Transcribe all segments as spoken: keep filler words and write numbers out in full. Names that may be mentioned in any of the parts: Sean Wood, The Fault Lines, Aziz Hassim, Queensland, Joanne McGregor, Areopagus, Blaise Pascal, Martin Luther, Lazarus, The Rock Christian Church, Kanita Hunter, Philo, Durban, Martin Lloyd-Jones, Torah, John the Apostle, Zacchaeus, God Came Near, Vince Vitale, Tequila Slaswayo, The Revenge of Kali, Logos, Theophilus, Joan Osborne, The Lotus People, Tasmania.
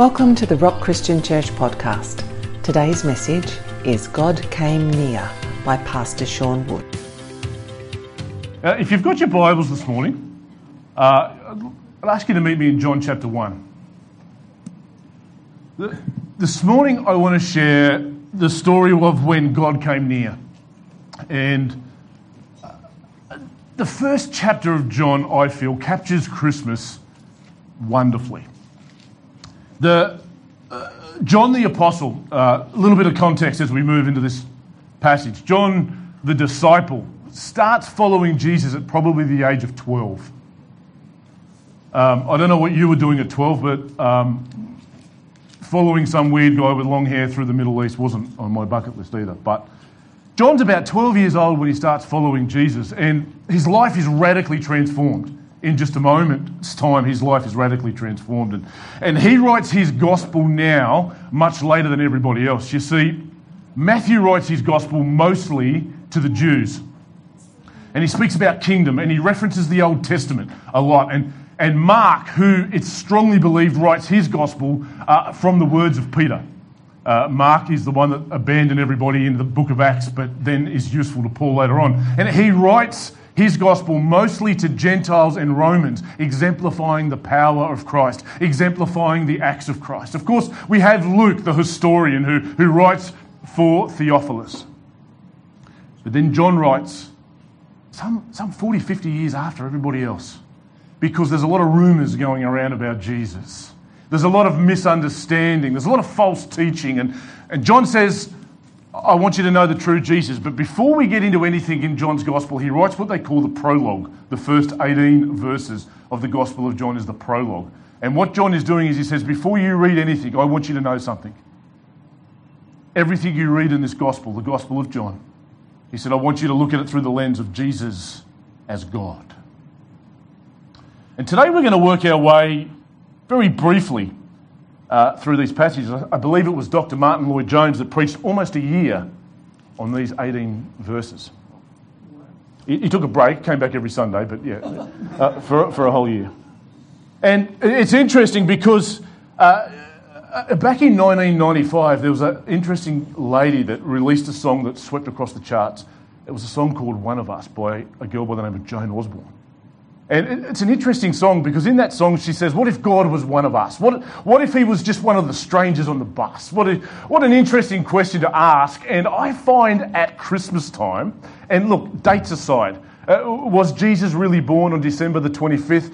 Welcome to the Rock Christian Church podcast. Today's message is God Came Near by Pastor Sean Wood. Uh, if you've got your Bibles this morning, uh, I'll ask you to meet me in John chapter one. This morning I want to share the story of when God came near. And the first chapter of John, I feel, captures Christmas wonderfully. The uh, John the Apostle, a uh, little bit of context as we move into this passage. John the disciple starts following Jesus at probably the age of twelve. Um, I don't know what you were doing at twelve, but um, following some weird guy with long hair through the Middle East wasn't on my bucket list either. But John's about twelve years old when he starts following Jesus, and his life is radically transformed. In just a moment's time, his life is radically transformed. And, and he writes his gospel now much later than everybody else. You see, Matthew writes his gospel mostly to the Jews. And he speaks about kingdom, and he references the Old Testament a lot. And, and Mark, who it's strongly believed writes his gospel uh, from the words of Peter. Uh, Mark is the one that abandoned everybody in the book of Acts, but then is useful to Paul later on. And he writes his gospel mostly to Gentiles and Romans, exemplifying the power of Christ, exemplifying the acts of Christ. Of course, we have Luke, the historian, who, who writes for Theophilus. But then John writes some, some forty, fifty years after everybody else, because there's a lot of rumours going around about Jesus. There's a lot of misunderstanding. There's a lot of false teaching. And, and John says, I want you to know the true Jesus. But before we get into anything in John's gospel, he writes what they call the prologue. The first eighteen verses of the gospel of John is the prologue. And what John is doing is he says, before you read anything, I want you to know something. Everything you read in this gospel, the gospel of John, he said, I want you to look at it through the lens of Jesus as God. And today we're going to work our way very briefly uh, through these passages. I believe it was Doctor Martin Lloyd-Jones that preached almost a year on these eighteen verses. He, he took a break, came back every Sunday, but yeah, uh, for, for a whole year. And it's interesting because uh, back in nineteen ninety-five, there was an interesting lady that released a song that swept across the charts. It was a song called One of Us by a girl by the name of Joan Osborne. And it's an interesting song because in that song she says, what if God was one of us? What what if he was just one of the strangers on the bus? What, if, what an interesting question to ask. And I find at Christmas time, and look, dates aside, uh, was Jesus really born on December the twenty-fifth?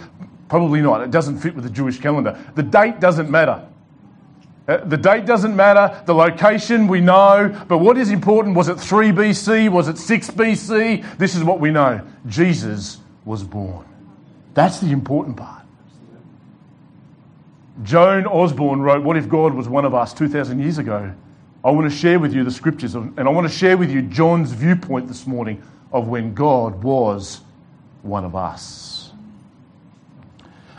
Probably not. It doesn't fit with the Jewish calendar. The date doesn't matter. Uh, the date doesn't matter, the location we know, but what is important, was it three B C? Was it six B C? This is what we know. Jesus was born. That's the important part. Joan Osborne wrote, what if God was one of us two thousand years ago? I want to share with you the scriptures, and I want to share with you John's viewpoint this morning of when God was one of us.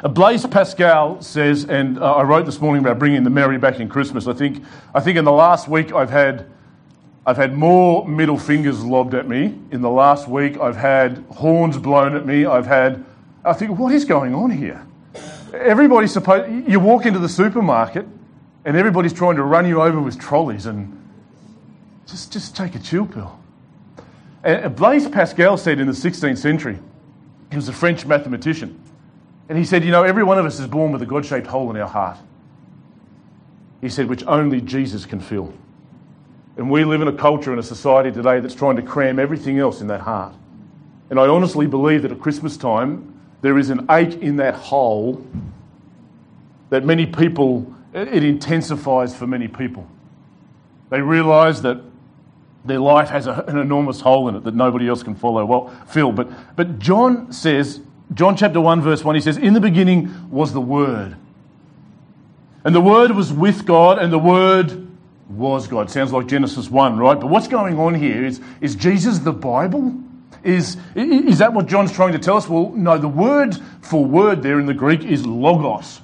Blaise Pascal says, and I wrote this morning about bringing the Mary back in Christmas. I think, I think in the last week I've had... I've had more middle fingers lobbed at me. In the last week I've had horns blown at me. I've had... I think, what is going on here? Everybody's supposed... You walk into the supermarket and everybody's trying to run you over with trolleys and just just take a chill pill. And Blaise Pascal said in the sixteenth century, he was a French mathematician, and he said, you know, every one of us is born with a God-shaped hole in our heart. He said, which only Jesus can fill. And we live in a culture and a society today that's trying to cram everything else in that heart. And I honestly believe that at Christmas time, there is an ache in that hole that many people, it intensifies for many people. They realise that their life has a, an enormous hole in it that nobody else can follow, well, fill. But, but John says, John chapter one, verse one, he says, in the beginning was the Word. And the Word was with God, and the Word was God. Sounds like Genesis one, right? But what's going on here is, is Jesus the Bible? Is is that what John's trying to tell us? Well, no, the word for word there in the Greek is logos.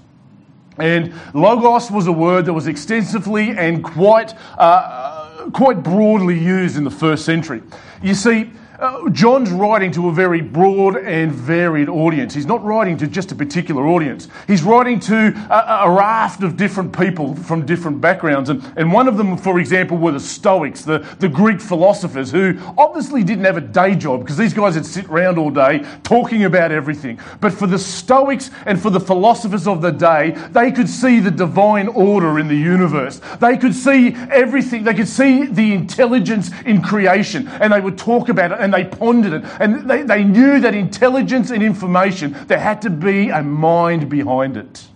And logos was a word that was extensively and quite, uh, quite broadly used in the first century. You see, Uh, John's writing to a very broad and varied audience. He's not writing to just a particular audience. He's writing to a, a raft of different people from different backgrounds. And, and one of them, for example, were the Stoics, the, the Greek philosophers, who obviously didn't have a day job because these guys would sit around all day talking about everything. But for the Stoics and for the philosophers of the day, they could see the divine order in the universe. They could see everything. They could see the intelligence in creation. And they would talk about it. And they pondered it. And they, they knew that intelligence and information, there had to be a mind behind it.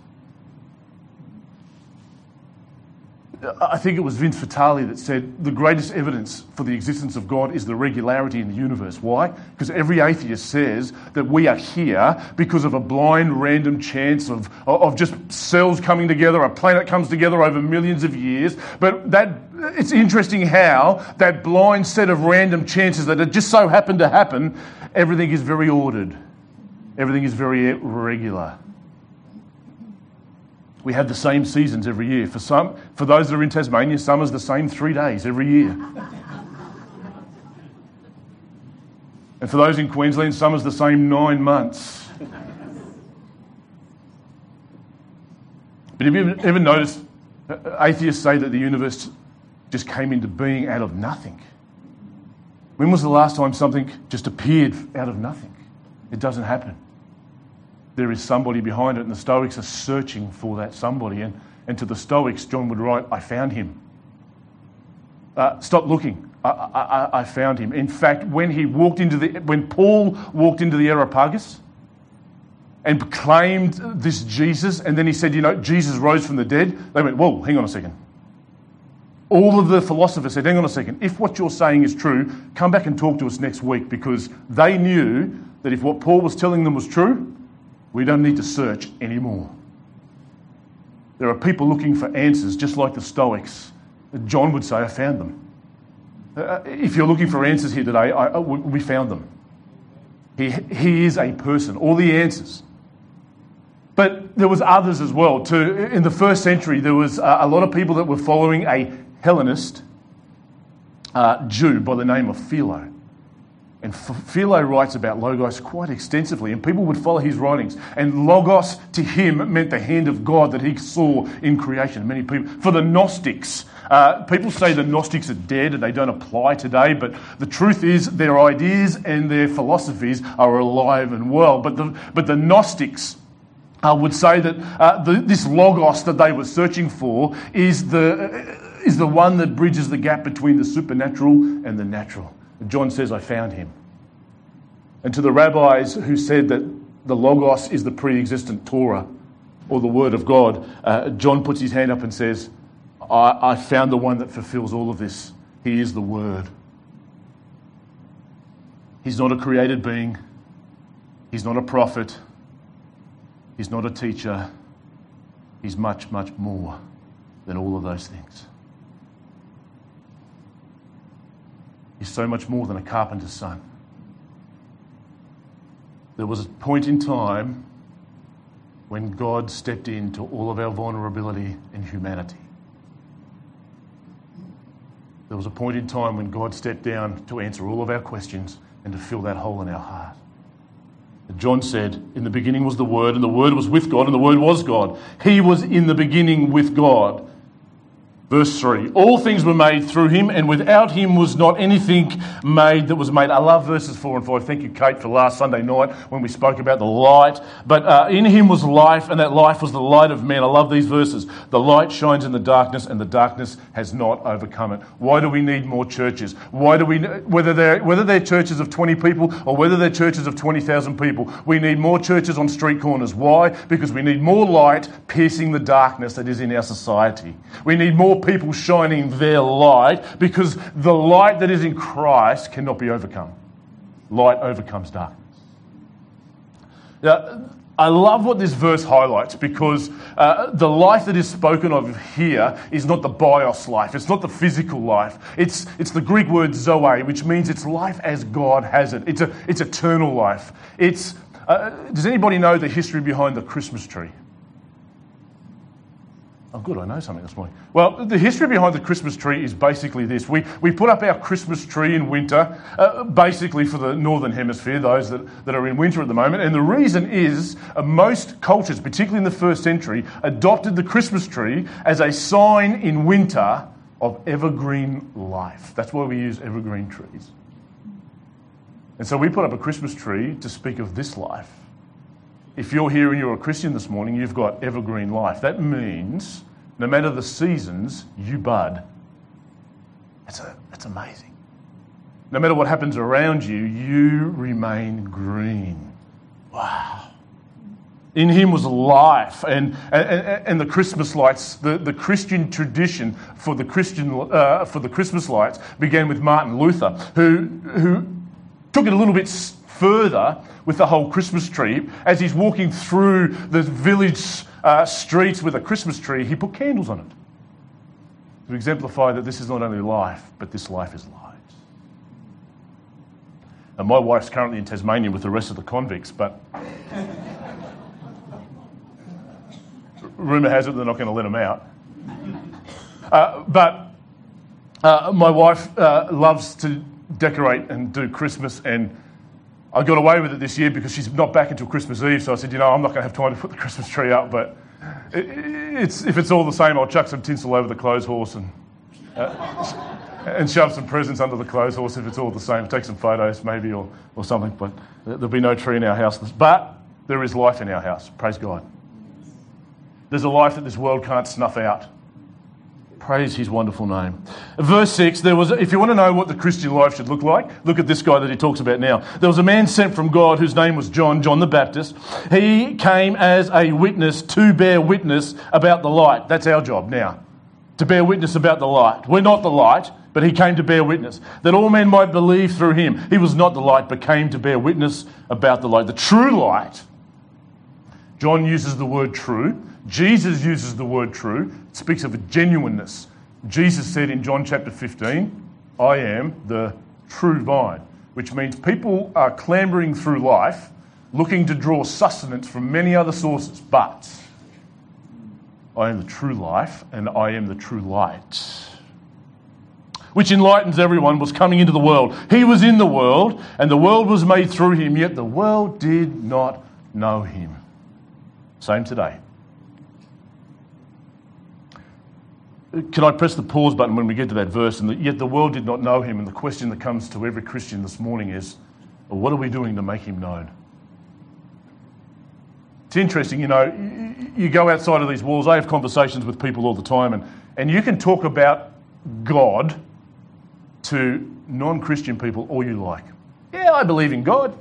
I think it was Vince Vitale that said, the greatest evidence for the existence of God is the regularity in the universe. Why? Because every atheist says that we are here because of a blind random chance of, of just cells coming together, a planet comes together over millions of years. But that it's interesting how that blind set of random chances that it just so happened to happen, everything is very ordered. Everything is very regular. We have the same seasons every year. For some, for those that are in Tasmania, summer's the same three days every year. And for those in Queensland, summer's the same nine months. But have you ever noticed atheists say that the universe just came into being out of nothing? When was the last time something just appeared out of nothing? It doesn't happen. There is somebody behind it, and the Stoics are searching for that somebody. And, and to the Stoics, John would write, I found him. Uh, stop looking. I, I, I found him. In fact, when he walked into the, when Paul walked into the Areopagus and claimed this Jesus, and then he said, you know, Jesus rose from the dead, they went, whoa, hang on a second. All of the philosophers said, hang on a second, if what you're saying is true, come back and talk to us next week, because they knew that if what Paul was telling them was true, we don't need to search anymore. There are people looking for answers, just like the Stoics. John would say, I found them. Uh, if you're looking for answers here today, I, I, we found them. He, he is a person, all the answers. But there was others as well. Too. In the first century, there was a, a lot of people that were following a Hellenist uh, Jew by the name of Philo. And Philo writes about Logos quite extensively, and people would follow his writings. And Logos to him meant the hand of God that he saw in creation. Many people, for the Gnostics, uh, people say the Gnostics are dead and they don't apply today, but the truth is their ideas and their philosophies are alive and well. But the, but the Gnostics uh, would say that uh, the, this Logos that they were searching for is the uh, is the one that bridges the gap between the supernatural and the natural. John says, I found him. And to the rabbis who said that the Logos is the pre-existent Torah or the Word of God, uh, John puts his hand up and says, I, I found the one that fulfills all of this. He is the Word. He's not a created being. He's not a prophet. He's not a teacher. He's much, much more than all of those things. Is so much more than a carpenter's son. There was a point in time when God stepped into all of our vulnerability and humanity. There was a point in time when God stepped down to answer all of our questions and to fill that hole in our heart. And John said, in the beginning was the Word, and the Word was with God, and the Word was God. He was in the beginning with God. Verse three, all things were made through him, and without him was not anything made that was made. I love verses four and five. Thank you, Kate, for last Sunday night when we spoke about the light. But uh, in him was life, and that life was the light of men. I love these verses. The light shines in the darkness, and the darkness has not overcome it. Why do we need more churches? Why do we, whether they're, whether they're churches of twenty people or whether they're churches of twenty thousand people, we need more churches on street corners. Why? Because we need more light piercing the darkness that is in our society. We need more people shining their light, because the light that is in Christ cannot be overcome. Light overcomes darkness. Now, I love what this verse highlights, because uh, the life that is spoken of here is not the bios life. It's not the physical life. It's it's the Greek word zoe, which means it's life as God has it. It's a it's eternal life. It's uh, does anybody know the history behind the Christmas tree? Oh, good, I know something this morning. Well, the history behind the Christmas tree is basically this. We we put up our Christmas tree in winter, uh, basically for the Northern Hemisphere, those that, that are in winter at the moment. And the reason is uh, most cultures, particularly in the first century, adopted the Christmas tree as a sign in winter of evergreen life. That's why we use evergreen trees. And so we put up a Christmas tree to speak of this life. If you're here and you're a Christian this morning, you've got evergreen life. That means no matter the seasons, you bud. That's, a, that's amazing. No matter what happens around you, you remain green. Wow. In him was life, and and, and the Christmas lights, the, the Christian tradition for the Christian uh, for the Christmas lights began with Martin Luther, who who took it a little bit further with the whole Christmas tree. As he's walking through the village uh, streets with a Christmas tree, he put candles on it to exemplify that this is not only life, but this life is lives. And my wife's currently in Tasmania with the rest of the convicts, but rumour has it they're not going to let them out. Uh, but uh, my wife uh, loves to decorate and do Christmas, and I got away with it this year because she's not back until Christmas Eve, so I said, you know, I'm not going to have time to put the Christmas tree up, but it, it's, if it's all the same, I'll chuck some tinsel over the clothes horse and uh, and shove some presents under the clothes horse if it's all the same. Take some photos maybe or, or something, but there'll be no tree in our house. But there is life in our house, praise God. There's a life that this world can't snuff out. Praise his wonderful name. Verse six, there was, if you want to know what the Christian life should look like, look at this guy that he talks about now. There was a man sent from God whose name was John, John the Baptist. He came as a witness to bear witness about the light. That's our job now, to bear witness about the light. We're not the light, but he came to bear witness, that all men might believe through him. He was not the light, but came to bear witness about the light, the true light. John uses the word true. Jesus uses the word true. It speaks of a genuineness. Jesus said in John chapter fifteen, I am the true vine, which means people are clambering through life looking to draw sustenance from many other sources, but I am the true life and I am the true light, which enlightens everyone, was coming into the world. He was in the world and the world was made through him, yet the world did not know him. Same today. Can I press the pause button when we get to that verse? And the, yet the world did not know him. And the question that comes to every Christian this morning is, well, what are we doing to make him known? It's interesting, you know, you go outside of these walls. I have conversations with people all the time, and, and you can talk about God to non-Christian people all you like. Yeah, I believe in God.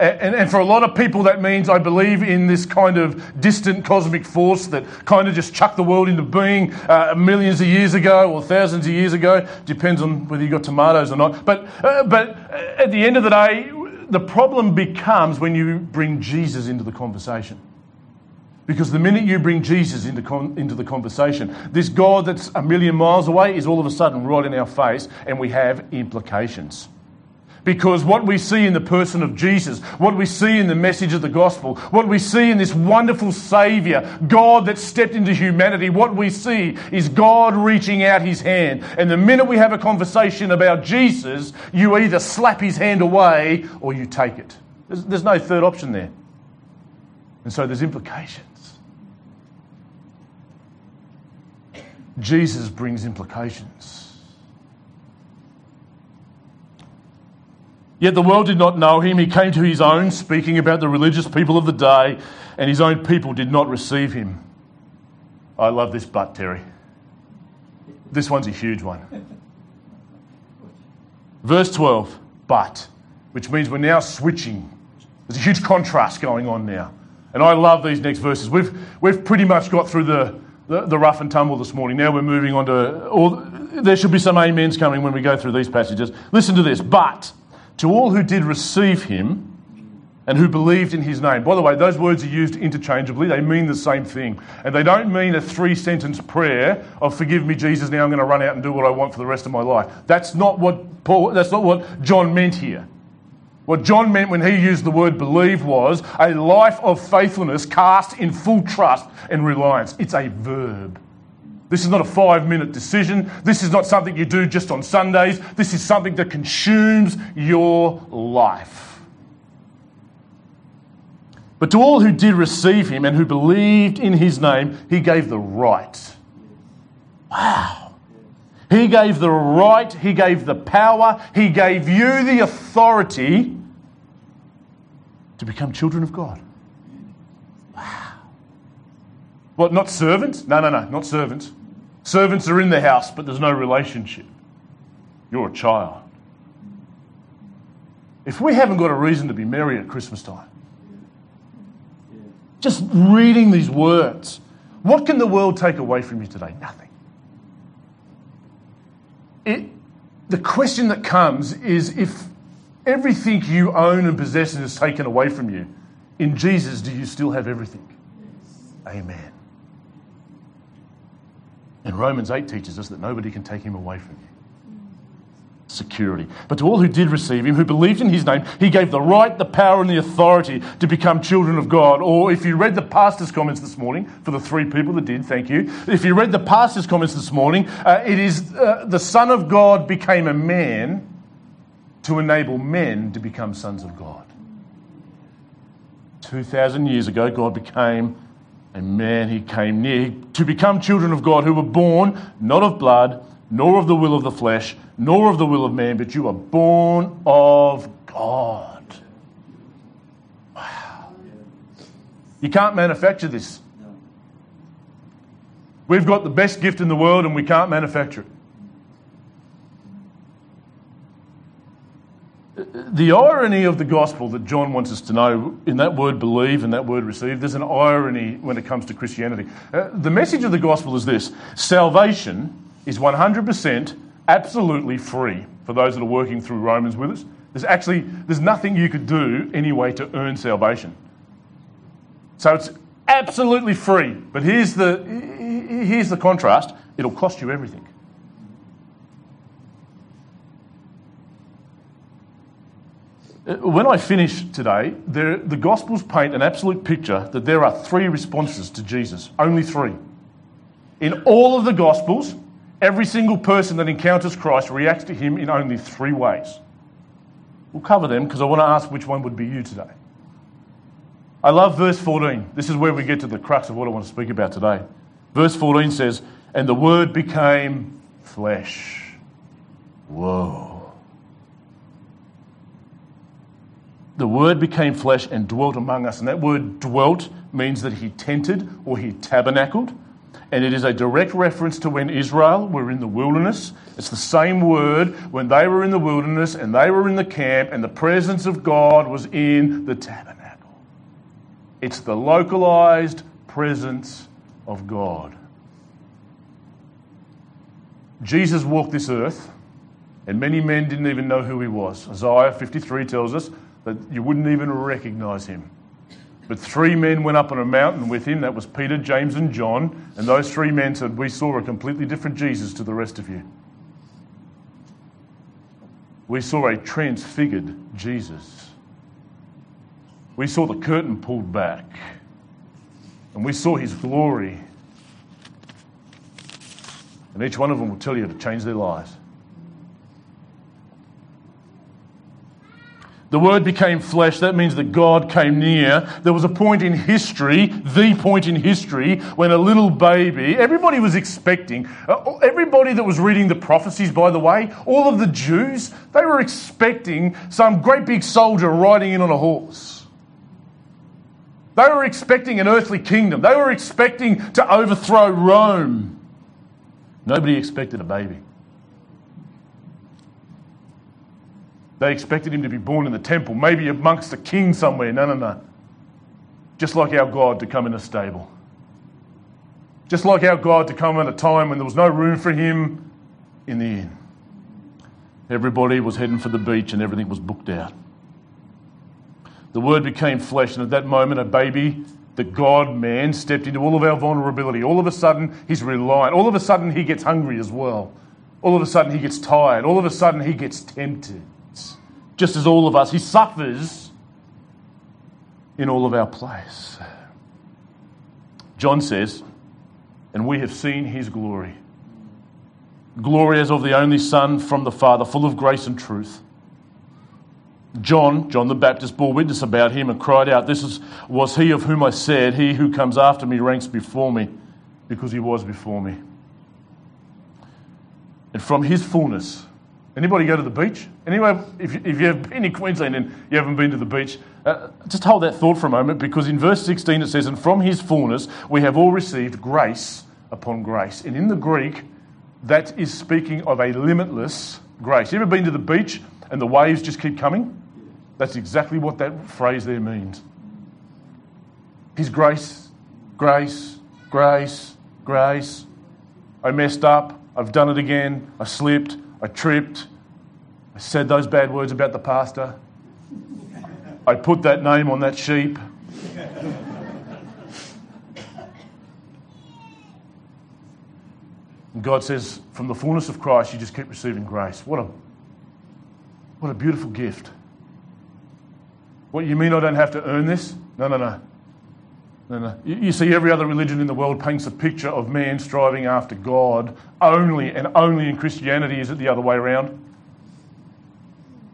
And, and, and for a lot of people, that means I believe in this kind of distant cosmic force that kind of just chucked the world into being uh, millions of years ago or thousands of years ago. Depends on whether you've got tomatoes or not. But, uh, but at the end of the day, the problem becomes when you bring Jesus into the conversation. Because the minute you bring Jesus into, con- into the conversation, this God that's a million miles away is all of a sudden right in our face, and we have implications. Because what we see in the person of Jesus, what we see in the message of the gospel, what we see in this wonderful Saviour, God that stepped into humanity, what we see is God reaching out his hand. And the minute we have a conversation about Jesus, you either slap his hand away or you take it. There's, there's no third option there. And so there's implications. Jesus brings implications. Yet the world did not know him. He came to his own, speaking about the religious people of the day, and his own people did not receive him. I love this but, Terry. This one's a huge one. Verse twelve, but, which means we're now switching. There's a huge contrast going on now. And I love these next verses. We've we've pretty much got through the, the, the rough and tumble this morning. Now we're moving on to... all, there should be some amens coming when we go through these passages. Listen to this, but... to all who did receive him and who believed in his name. By the way, those words are used interchangeably. They mean the same thing. And they don't mean a three-sentence prayer of forgive me, Jesus, now I'm going to run out and do what I want for the rest of my life. That's not what Paul, that's not what John meant here. What John meant when he used the word believe was a life of faithfulness cast in full trust and reliance. It's a verb. This is not a five-minute decision. This is not something you do just on Sundays. This is something that consumes your life. But to all who did receive him and who believed in his name, he gave the right. Wow. He gave the right, he gave the power, he gave you the authority to become children of God. Wow. What, not servants? No, no, no, not servants. Servants are in the house, but there's no relationship. You're a child. If we haven't got a reason to be merry at Christmas time, just reading these words, what can the world take away from you today? Nothing. It, the question that comes is, if everything you own and possess is taken away from you, in Jesus, do you still have everything? Yes. Amen. And Romans eight teaches us that nobody can take him away from you. Mm. Security. But to all who did receive him, who believed in his name, he gave the right, the power, and the authority to become children of God. Or if you read the pastor's comments this morning, for the three people that did, thank you. If you read the pastor's comments this morning, uh, it is uh, the Son of God became a man to enable men to become sons of God. two thousand years ago, God became a man. He came near to become children of God, who were born not of blood, nor of the will of the flesh, nor of the will of man, but you are born of God. Wow. You can't manufacture this. We've got the best gift in the world and we can't manufacture it. The irony of the gospel that John wants us to know, in that word believe and that word receive, there's an irony when it comes to Christianity. Uh, the message of the gospel is this: salvation is one hundred percent absolutely free for those that are working through Romans with us. There's actually, there's nothing you could do anyway to earn salvation. So it's absolutely free. But here's the, here's the contrast. It'll cost you everything. When I finish today, there, the Gospels paint an absolute picture that there are three responses to Jesus. Only three. In all of the Gospels, every single person that encounters Christ reacts to him in only three ways. We'll cover them because I want to ask which one would be you today. I love verse fourteen. This is where we get to the crux of what I want to speak about today. Verse fourteen says, "And the Word became flesh." Whoa. The Word became flesh and dwelt among us. And that word dwelt means that he tented or he tabernacled. And it is a direct reference to when Israel were in the wilderness. It's the same word when they were in the wilderness and they were in the camp and the presence of God was in the tabernacle. It's the localized presence of God. Jesus walked this earth and many men didn't even know who he was. Isaiah fifty-three tells us that you wouldn't even recognize him. But three men went up on a mountain with him. That was Peter, James and John. And those three men said, "We saw a completely different Jesus to the rest of you. We saw a transfigured Jesus. We saw the curtain pulled back. And we saw his glory." And each one of them will tell you to change their lives. The Word became flesh. That means that God came near. There was a point in history, the point in history, when a little baby, everybody was expecting, everybody that was reading the prophecies, by the way, all of the Jews, they were expecting some great big soldier riding in on a horse. They were expecting an earthly kingdom. They were expecting to overthrow Rome. Nobody expected a baby. They expected him to be born in the temple, maybe amongst the king somewhere. No, no, no. Just like our God, to come in a stable. Just like our God, to come at a time when there was no room for him in the inn. Everybody was heading for the beach and everything was booked out. The Word became flesh, and at that moment, a baby, the God-man, stepped into all of our vulnerability. All of a sudden, he's reliant. All of a sudden, he gets hungry as well. All of a sudden, he gets tired. All of a sudden, he gets tempted. just as all of us. He suffers in all of our place. John says, and we have seen his glory. Glory as of the only Son from the Father, full of grace and truth. John, John the Baptist, bore witness about him and cried out, "This is, was he of whom I said, he who comes after me ranks before me, because he was before me." And from his fullness, anybody go to the beach? Anyway, if, if you've been in Queensland and you haven't been to the beach, uh, just hold that thought for a moment, because in verse sixteen it says, "And from his fullness we have all received grace upon grace." And in the Greek, that is speaking of a limitless grace. You ever been to the beach and the waves just keep coming? That's exactly what that phrase there means. His grace, grace, grace, grace. I messed up. I've done it again. I slipped. I tripped. I said those bad words about the pastor. I put that name on that sheep. And God says, from the fullness of Christ, you just keep receiving grace. What a What a beautiful gift. What, you mean I don't have to earn this? No, no, no. no, no. You, you see, every other religion in the world paints a picture of man striving after God. Only and only in Christianity is it the other way around.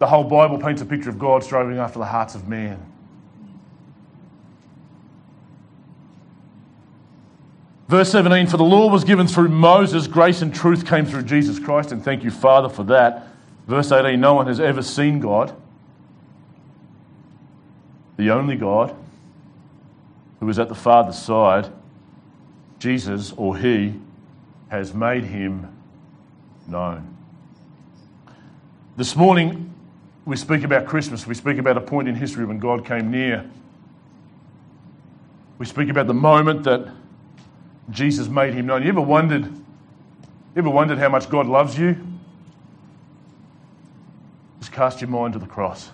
The whole Bible paints a picture of God striving after the hearts of man. Verse seventeen, "For the law was given through Moses, grace and truth came through Jesus Christ," and thank you, Father, for that. Verse eighteen, "No one has ever seen God, the only God, who is at the Father's side. Jesus, or he, has made him known." This morning, we speak about Christmas. We speak about a point in history when God came near. We speak about the moment that Jesus made him known. You ever wondered, you ever wondered how much God loves you? Cast your mind to the cross.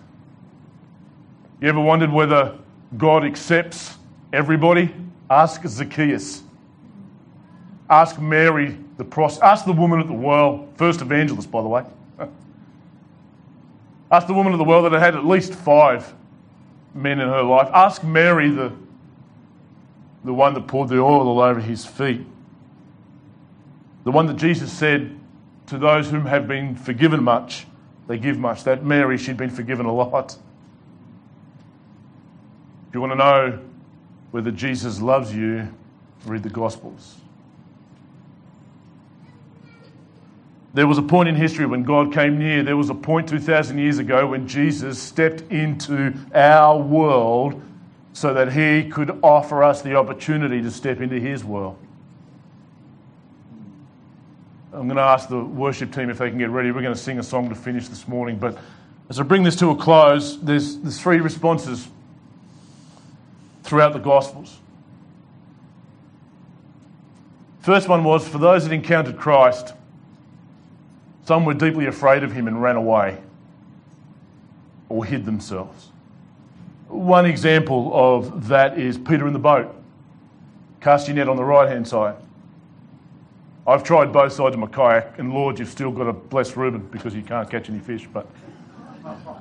You ever wondered whether God accepts everybody? Ask Zacchaeus. Ask Mary the prostitute. Ask the woman at the well, first evangelist, by the way. Ask the woman at the well that had had at least five men in her life. Ask Mary, the, the one that poured the oil all over his feet. The one that Jesus said, "To those whom have been forgiven much, they give much." That Mary, she'd been forgiven a lot. If you want to know whether Jesus loves you, read the Gospels. There was a point in history when God came near. There was a point two thousand years ago when Jesus stepped into our world so that he could offer us the opportunity to step into his world. I'm going to ask the worship team if they can get ready. We're going to sing a song to finish this morning. But as I bring this to a close, there's, there's three responses throughout the Gospels. First one was, for those that encountered Christ, some were deeply afraid of him and ran away or hid themselves. One example of that is Peter in the boat. Cast your net on the right-hand side. I've tried both sides of my kayak, and Lord, you've still got to bless Reuben because he can't catch any fish. But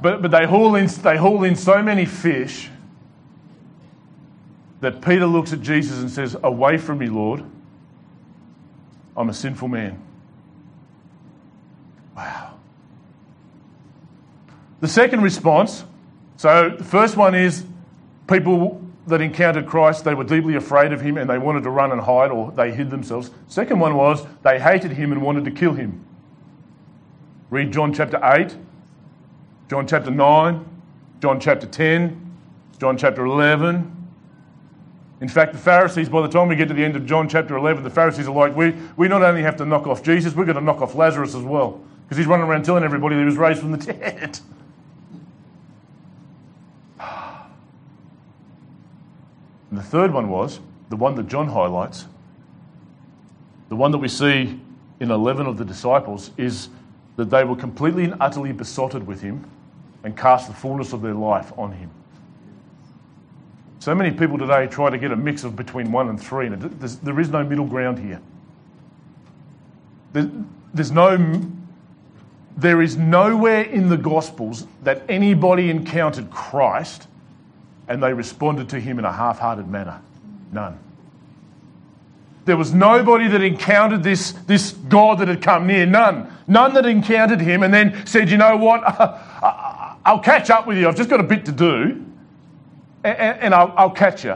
but, but they, haul in, they haul in so many fish that Peter looks at Jesus and says, "Away from me, Lord. I'm a sinful man." Wow. The second response, so the first one is people that encountered Christ, they were deeply afraid of him and they wanted to run and hide, or they hid themselves. Second one was, they hated him and wanted to kill him. Read John chapter eight, John chapter nine, John chapter ten, John chapter eleven. In fact, the Pharisees, by the time we get to the end of John chapter eleven, the Pharisees are like, we, we not only have to knock off Jesus, we're going to knock off Lazarus as well, because he's running around telling everybody that he was raised from the dead. And the third one was the one that John highlights. The one that we see in eleven of the disciples is that they were completely and utterly besotted with him and cast the fullness of their life on him. So many people today try to get a mix of between one and three, and there is no middle ground here. There's no There is nowhere in the Gospels that anybody encountered Christ and they responded to him in a half-hearted manner. None. There was nobody that encountered this, this God that had come near. None. None that encountered him and then said, you know what, I'll catch up with you. I've just got a bit to do and I'll catch you.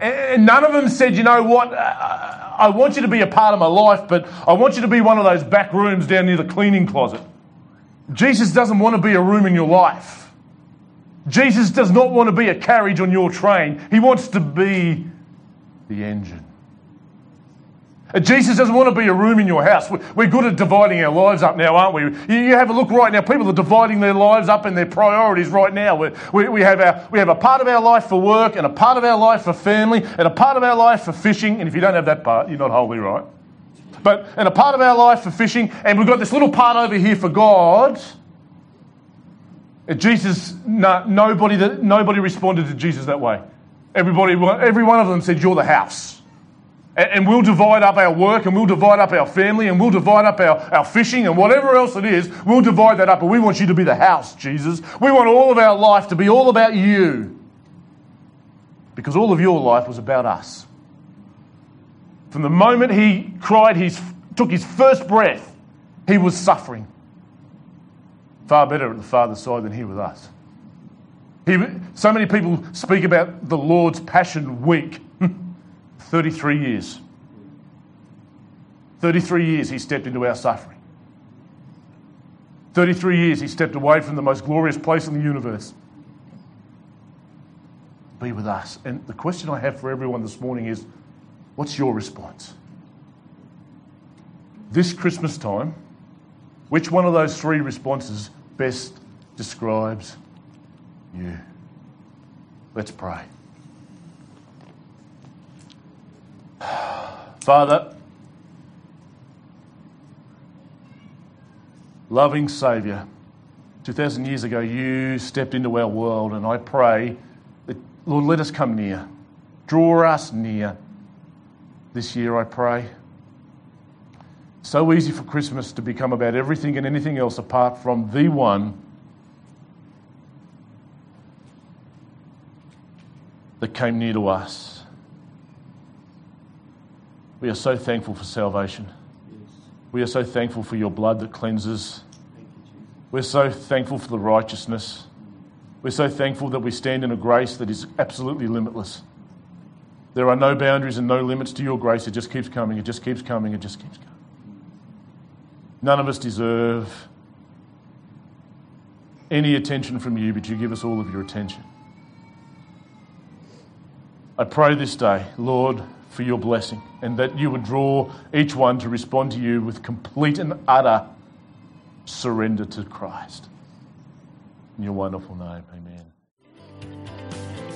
And none of them said, you know what, I want you to be a part of my life, but I want you to be one of those back rooms down near the cleaning closet. Jesus doesn't want to be a room in your life. Jesus does not want to be a carriage on your train. He wants to be the engine. Jesus doesn't want to be a room in your house. We're good at dividing our lives up now, aren't we? You have a look right now. People are dividing their lives up and their priorities right now. We, we, we, have our, we have a part of our life for work and a part of our life for family and a part of our life for fishing. And if you don't have that part, you're not wholly right. But and a part of our life for fishing, and we've got this little part over here for God. And Jesus, no, nobody, that, nobody responded to Jesus that way. Everybody, every one of them said, you're the house. And we'll divide up our work and we'll divide up our family and we'll divide up our, our fishing and whatever else it is, we'll divide that up. And we want you to be the house, Jesus. We want all of our life to be all about you. Because all of your life was about us. From the moment he cried, he took his first breath, he was suffering. Far better at the Father's side than here with us. He, so many people speak about the Lord's Passion Week. thirty-three years. thirty-three years he stepped into our suffering. thirty-three years he stepped away from the most glorious place in the universe. Be with us. And the question I have for everyone this morning is, what's your response? This Christmas time, which one of those three responses best describes you? Let's pray. Father, loving Saviour, two thousand years ago you stepped into our world, and I pray that, Lord, let us come near. Draw us near this year, I pray. So easy for Christmas to become about everything and anything else apart from the one that came near to us. We are so thankful for salvation. Yes. We are so thankful for your blood that cleanses. Thank you, Jesus. We're so thankful for the righteousness. We're so thankful that we stand in a grace that is absolutely limitless. There are no boundaries and no limits to your grace. It just keeps coming. It just keeps coming. It just keeps coming. None of us deserve any attention from you, but you give us all of your attention. I pray this day, Lord, for your blessing, and that you would draw each one to respond to you with complete and utter surrender to Christ. In your wonderful name, amen.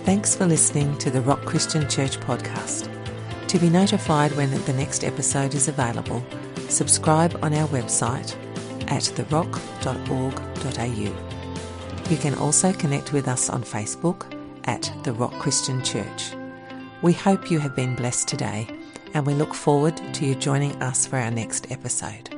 Thanks for listening to the Rock Christian Church podcast. To be notified when the next episode is available, subscribe on our website at the rock dot org dot a u. You can also connect with us on Facebook at The Rock Christian Church. We hope you have been blessed today, and we look forward to you joining us for our next episode.